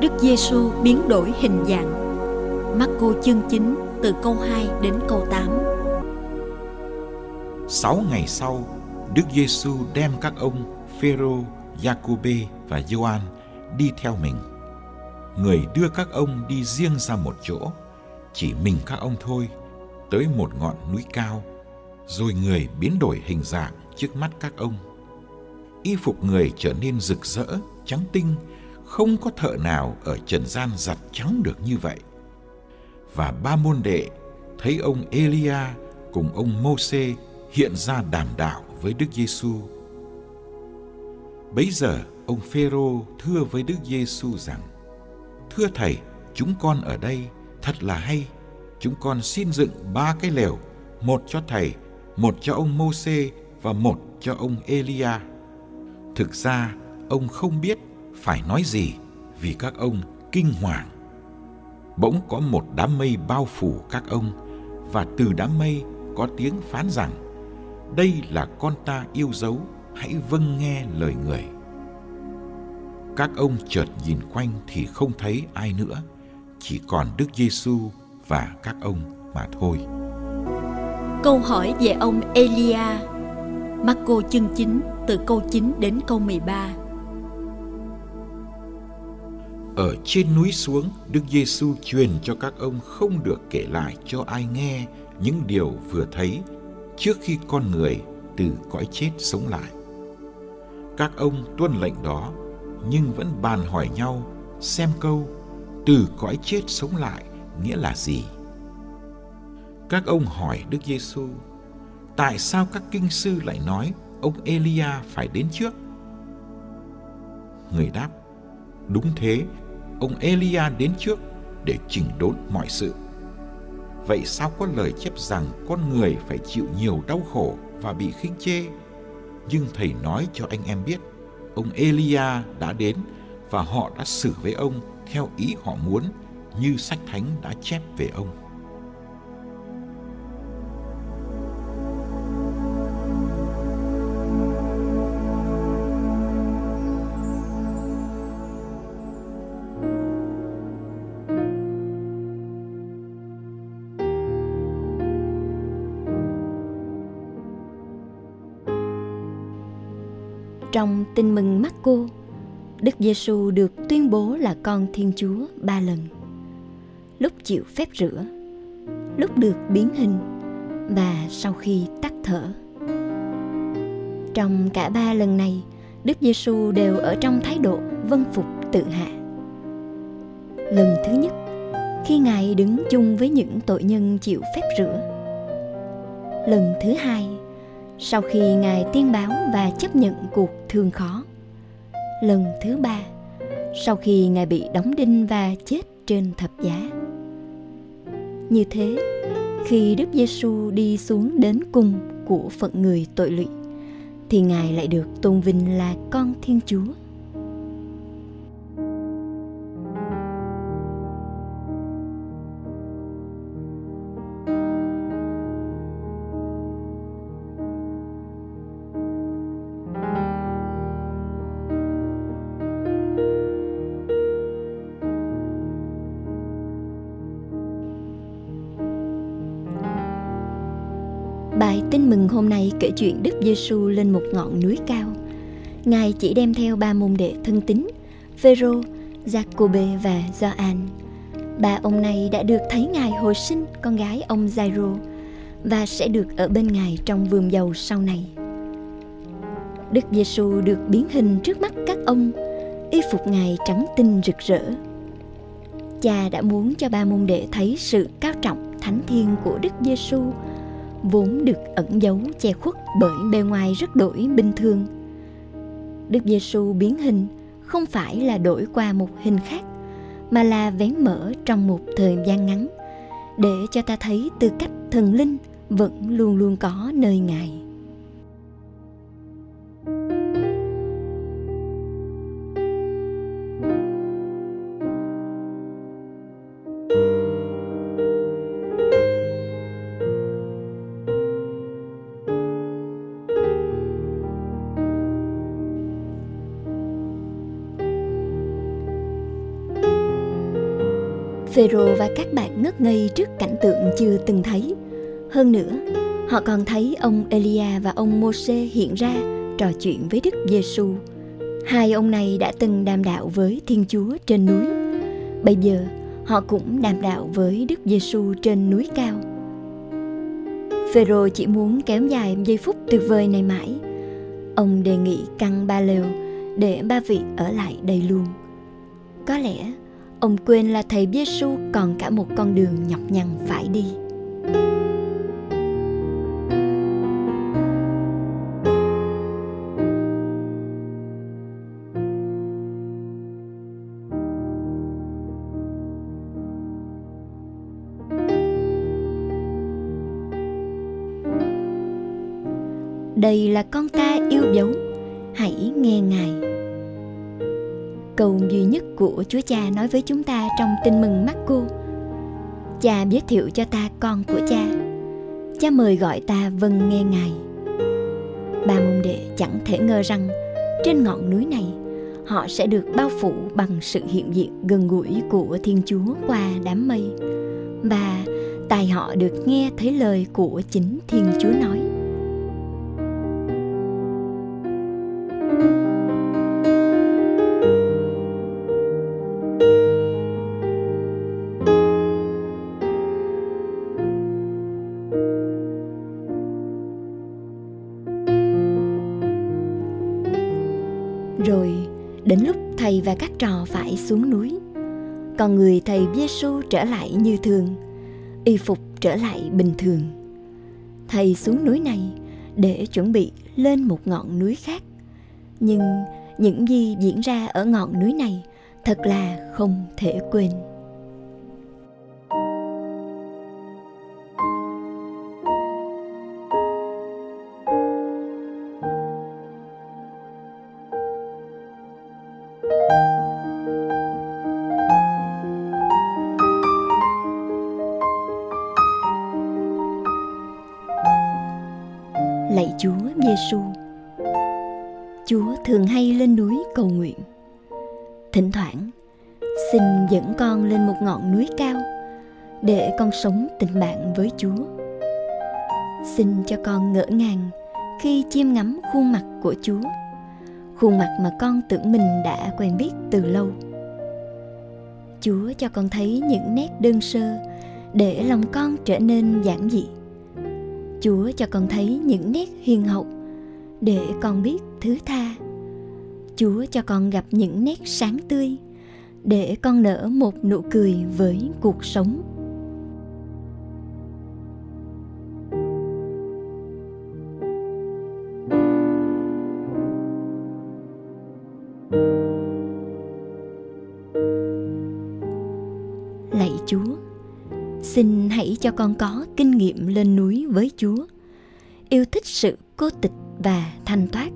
Đức Giê-xu biến đổi hình dạng. Mác-cô chương 9 từ câu 2 đến câu 8. 6 ngày sau, Đức Giê-xu đem các ông Phê-rô, Gia-cô-bê và Gioan đi theo mình. Người đưa các ông đi riêng ra một chỗ, chỉ mình các ông thôi, tới một ngọn núi cao, rồi người biến đổi hình dạng trước mắt các ông. Y phục người trở nên rực rỡ, trắng tinh, không có thợ nào ở trần gian giặt trắng được như vậy. Và 3 môn đệ thấy ông Elia cùng ông Mô-xê hiện ra đàm đạo với Đức Giê-xu. Bấy giờ ông Phê-rô thưa với Đức Giê-xu rằng: Thưa Thầy, chúng con ở đây thật là hay. Chúng con xin dựng 3 cái lều, một cho Thầy, một cho ông Mô-xê và một cho ông Elia. Thực ra ông không biết phải nói gì vì các ông kinh hoàng. Bỗng có một đám mây bao phủ các ông, và từ đám mây có tiếng phán rằng: Đây là con ta yêu dấu, hãy vâng nghe lời người. Các ông chợt nhìn quanh thì không thấy ai nữa, chỉ còn Đức Giê-xu và các ông mà thôi. Câu hỏi về ông Elia. Mác-cô chương 9 từ câu 9 đến câu 13. Ở trên núi xuống, Đức Giê-xu truyền cho các ông không được kể lại cho ai nghe những điều vừa thấy trước khi con người từ cõi chết sống lại. Các ông tuân lệnh đó, nhưng vẫn bàn hỏi nhau xem câu từ cõi chết sống lại nghĩa là gì. Các ông hỏi Đức Giê-xu: Tại sao các kinh sư lại nói ông Elia phải đến trước? Người đáp: Đúng thế, ông Elia đến trước để chỉnh đốn mọi sự. Vậy sao có lời chép rằng con người phải chịu nhiều đau khổ và bị khinh chê? Nhưng Thầy nói cho anh em biết, ông Elia đã đến và họ đã xử với ông theo ý họ muốn, như sách thánh đã chép về ông. Trong Tin mừng Mác-cô, Đức Giê-xu được tuyên bố là con Thiên Chúa 3 lần: lúc chịu phép rửa, lúc được biến hình và sau khi tắt thở. Trong cả 3 lần này, Đức Giê-xu đều ở trong thái độ vâng phục tự hạ. Lần thứ nhất, khi Ngài đứng chung với những tội nhân chịu phép rửa. Lần thứ hai, sau khi Ngài tiên báo và chấp nhận cuộc thương khó. Lần thứ ba, sau khi Ngài bị đóng đinh và chết trên thập giá. Như thế, khi Đức Giê-xu đi xuống đến cùng của phận người tội lụy, thì Ngài lại được tôn vinh là con Thiên Chúa. Bài tin mừng hôm nay kể chuyện Đức Giê-xu lên một ngọn núi cao. Ngài chỉ đem theo 3 môn đệ thân tín: Phê-rô, Gia-cô-bê và Gioan. 3 ông này đã được thấy Ngài hồi sinh con gái ông Gia-rô và sẽ được ở bên Ngài trong vườn dầu sau này. Đức Giê-xu được biến hình trước mắt các ông, y phục Ngài trắng tinh rực rỡ. Cha đã muốn cho 3 môn đệ thấy sự cao trọng thánh thiêng của Đức Giê-xu, vốn được ẩn giấu che khuất bởi bề ngoài rất đổi bình thường. Đức Giê-xu biến hình không phải là đổi qua một hình khác, mà là vén mở trong một thời gian ngắn, để cho ta thấy tư cách thần linh vẫn luôn luôn có nơi Ngài. Phêrô và các bạn ngất ngây trước cảnh tượng chưa từng thấy. Hơn nữa, họ còn thấy ông Elia và ông Mô-xê hiện ra trò chuyện với Đức Giê-xu. Hai ông này đã từng đàm đạo với Thiên Chúa trên núi. Bây giờ, họ cũng đàm đạo với Đức Giê-xu trên núi cao. Phêrô chỉ muốn kéo dài giây phút tuyệt vời này mãi. Ông đề nghị căn 3 lều để 3 vị ở lại đây luôn. Có lẽ ông quên là thầy Giê-xu còn cả một con đường nhọc nhằn phải đi. Đây là con ta yêu dấu, hãy nghe Ngài. Câu duy nhất của Chúa Cha nói với chúng ta trong tin mừng Mác-cô. Cha giới thiệu cho ta con của Cha. Cha mời gọi ta vâng nghe Ngài. 3 môn đệ chẳng thể ngờ rằng trên ngọn núi này họ sẽ được bao phủ bằng sự hiện diện gần gũi của Thiên Chúa qua đám mây, và tai họ được nghe thấy lời của chính Thiên Chúa nói. Rồi, đến lúc thầy và các trò phải xuống núi, còn người thầy Giê-xu trở lại như thường, y phục trở lại bình thường. Thầy xuống núi này để chuẩn bị lên một ngọn núi khác, nhưng những gì diễn ra ở ngọn núi này thật là không thể quên. Lạy Chúa Giê-xu, Chúa thường hay lên núi cầu nguyện. Thỉnh thoảng, xin dẫn con lên một ngọn núi cao để con sống tình bạn với Chúa. Xin cho con ngỡ ngàng khi chiêm ngắm khuôn mặt của Chúa, khuôn mặt mà con tưởng mình đã quen biết từ lâu. Chúa cho con thấy những nét đơn sơ để lòng con trở nên giản dị. Chúa cho con thấy những nét hiền hậu để con biết thứ tha. Chúa cho con gặp những nét sáng tươi để con nở một nụ cười với cuộc sống. Lạy Chúa, xin hãy cho con có kinh nghiệm lên núi với Chúa, yêu thích sự cô tịch và thanh thoát,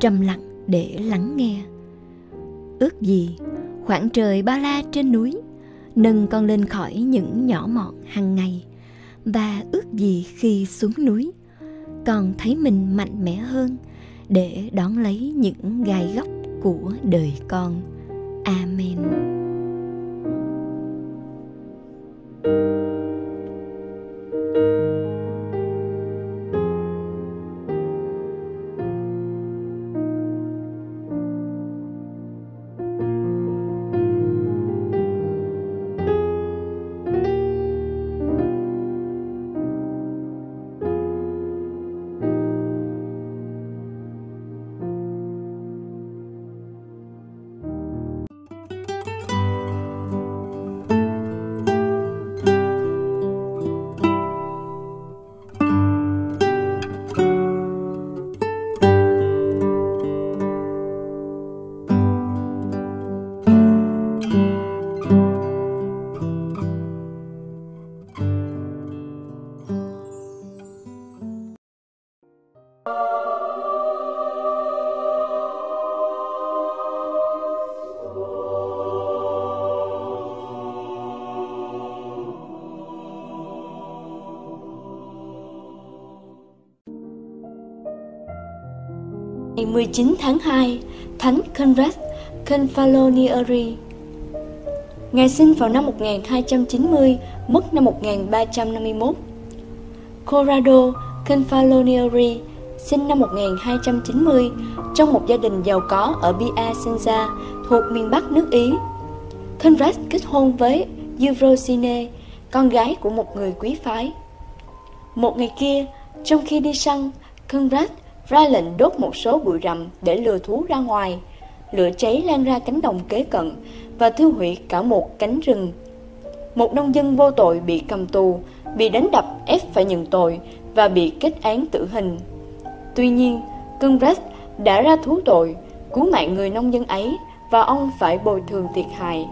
trầm lặng để lắng nghe. Ước gì khoảng trời bao la trên núi nâng con lên khỏi những nhỏ mọn hàng ngày, và ước gì khi xuống núi con thấy mình mạnh mẽ hơn để đón lấy những gai góc của đời con. Amen. ngày 19 tháng 2, Thánh Conrad Confalonieri. Ngài sinh vào năm 1290, mất năm 1351. Corrado Confalonieri sinh năm 1290 trong một gia đình giàu có ở Piacenza thuộc miền Bắc nước Ý. Conrad kết hôn với Eurocine, con gái của một người quý phái. Một ngày kia, trong khi đi săn, Conrad ra lệnh đốt một số bụi rậm để lừa thú ra ngoài. Lửa cháy lan ra cánh đồng kế cận và thiêu hủy cả một cánh rừng. Một nông dân vô tội bị cầm tù, bị đánh đập ép phải nhận tội và bị kết án tử hình. Tuy nhiên, Conrad đã ra thú tội, cứu mạng người nông dân ấy và ông phải bồi thường thiệt hại.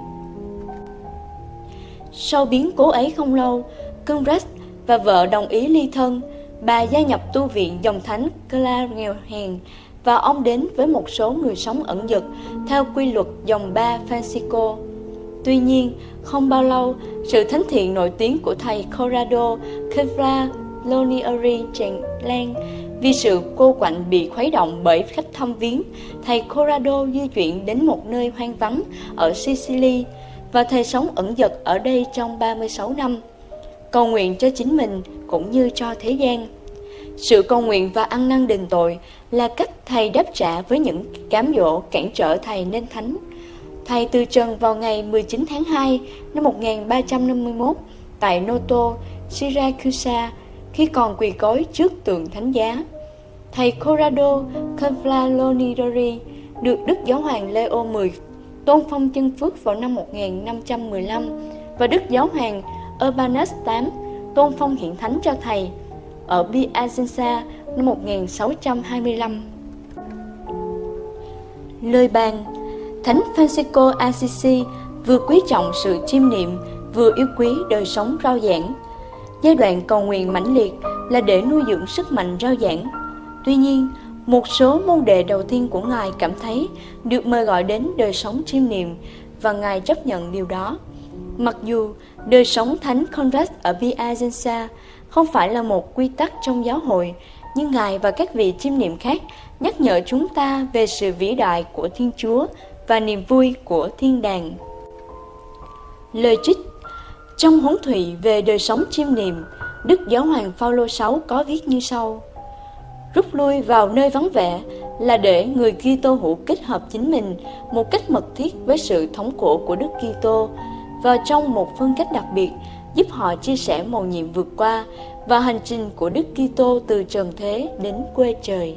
Sau biến cố ấy không lâu, Conrad và vợ đồng ý ly thân. Bà gia nhập tu viện dòng thánh Clare nghèo hèn và ông đến với một số người sống ẩn dật theo quy luật dòng Ba Francisco. Tuy nhiên, không bao lâu, sự thánh thiện nổi tiếng của thầy Corrado Confalonieri tràn lan. Vì sự cô quạnh bị khuấy động bởi khách thăm viếng, thầy Corrado di chuyển đến một nơi hoang vắng ở Sicily và thầy sống ẩn dật ở đây trong 36 năm, cầu nguyện cho chính mình cũng như cho thế gian. Sự cầu nguyện và ăn năn đền tội là cách thầy đáp trả với những cám dỗ cản trở thầy nên thánh. Thầy từ trần vào ngày 19 tháng 2 năm 1351 tại Noto, Syracusa, khi còn quỳ gối trước tượng thánh giá. Thầy Corrado Confalonieri được Đức Giáo hoàng Leo 10 tôn phong chân phước vào năm 1515 và Đức Giáo hoàng Urbanus VIII tôn phong hiện thánh cho thầy ở Piacenza năm 1625. Lời bàn: Thánh Francisco Assisi vừa quý trọng sự chiêm niệm, vừa yêu quý đời sống rao giảng. Giai đoạn cầu nguyện mãnh liệt là để nuôi dưỡng sức mạnh rao giảng. Tuy nhiên, một số môn đệ đầu tiên của Ngài cảm thấy được mời gọi đến đời sống chiêm niệm và Ngài chấp nhận điều đó. Mặc dù đời sống Thánh Conrad ở Piacenza không phải là một quy tắc trong giáo hội, nhưng Ngài và các vị chiêm niệm khác nhắc nhở chúng ta về sự vĩ đại của Thiên Chúa và niềm vui của thiên đàng. Lời trích: trong huấn thụy về đời sống chiêm niệm, Đức Giáo hoàng Phao Lô VI có viết như sau: rút lui vào nơi vắng vẻ là để người Kitô hữu kết hợp chính mình một cách mật thiết với sự thống khổ của Đức Kitô, và trong một phương cách đặc biệt giúp họ chia sẻ mầu nhiệm vượt qua và hành trình của Đức Kitô từ trần thế đến quê trời.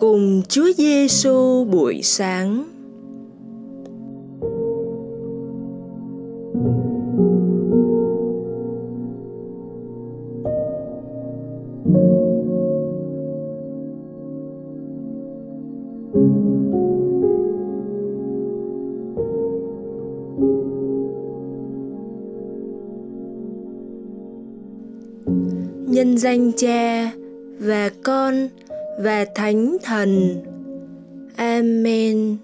Cùng Chúa Giê-xu buổi sáng. Nhân danh Cha và Con và Thánh Thần. Amen.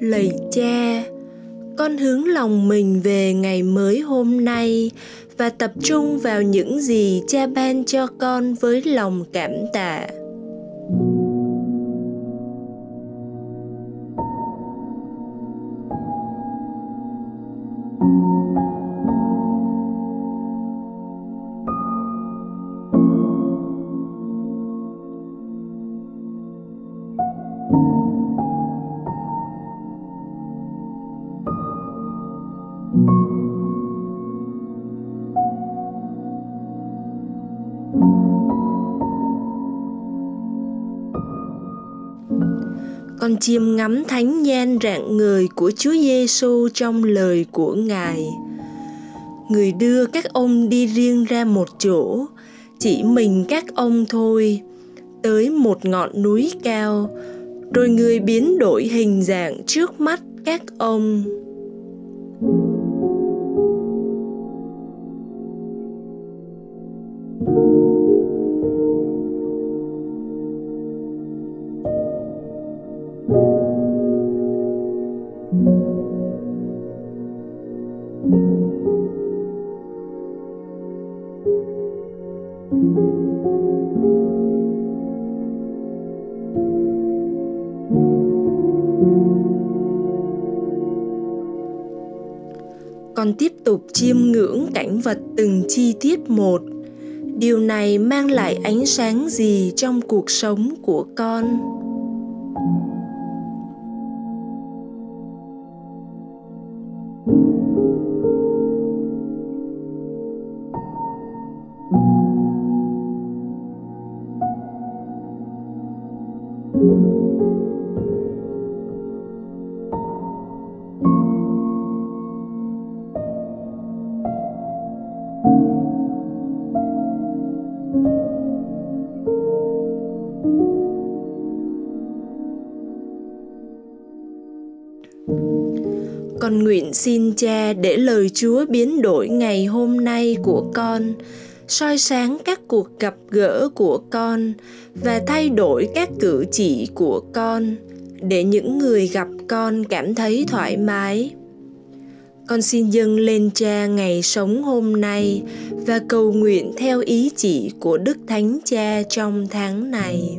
Lạy Cha, con hướng lòng mình về ngày mới hôm nay và tập trung vào những gì Cha ban cho con với lòng cảm tạ. Con chiêm ngắm thánh nhan rạng ngời của Chúa Giê-xu trong lời của Ngài. Người đưa các ông đi riêng ra một chỗ, chỉ mình các ông thôi, tới một ngọn núi cao, rồi Người biến đổi hình dạng trước mắt các ông. Con tiếp tục chiêm ngưỡng cảnh vật từng chi tiết một. Điều này mang lại ánh sáng gì trong cuộc sống của con? Con nguyện xin Cha để lời Chúa biến đổi ngày hôm nay của con, soi sáng các cuộc gặp gỡ của con và thay đổi các cử chỉ của con, để những người gặp con cảm thấy thoải mái. Con xin dâng lên Cha ngày sống hôm nay và cầu nguyện theo ý chỉ của Đức Thánh Cha trong tháng này.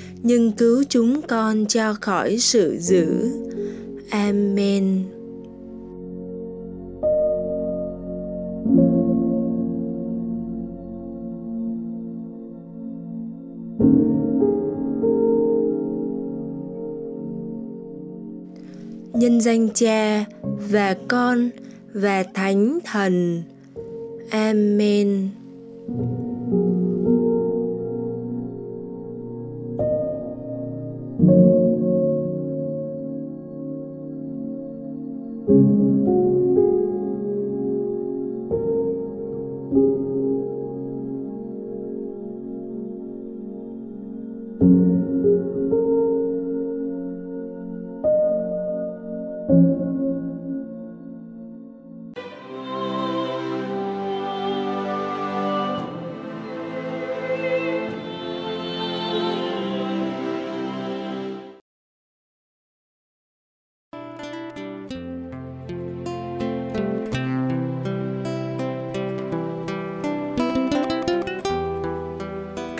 nhưng cứu chúng con cho khỏi sự dữ. Amen. Nhân danh Cha và Con và Thánh Thần. Amen.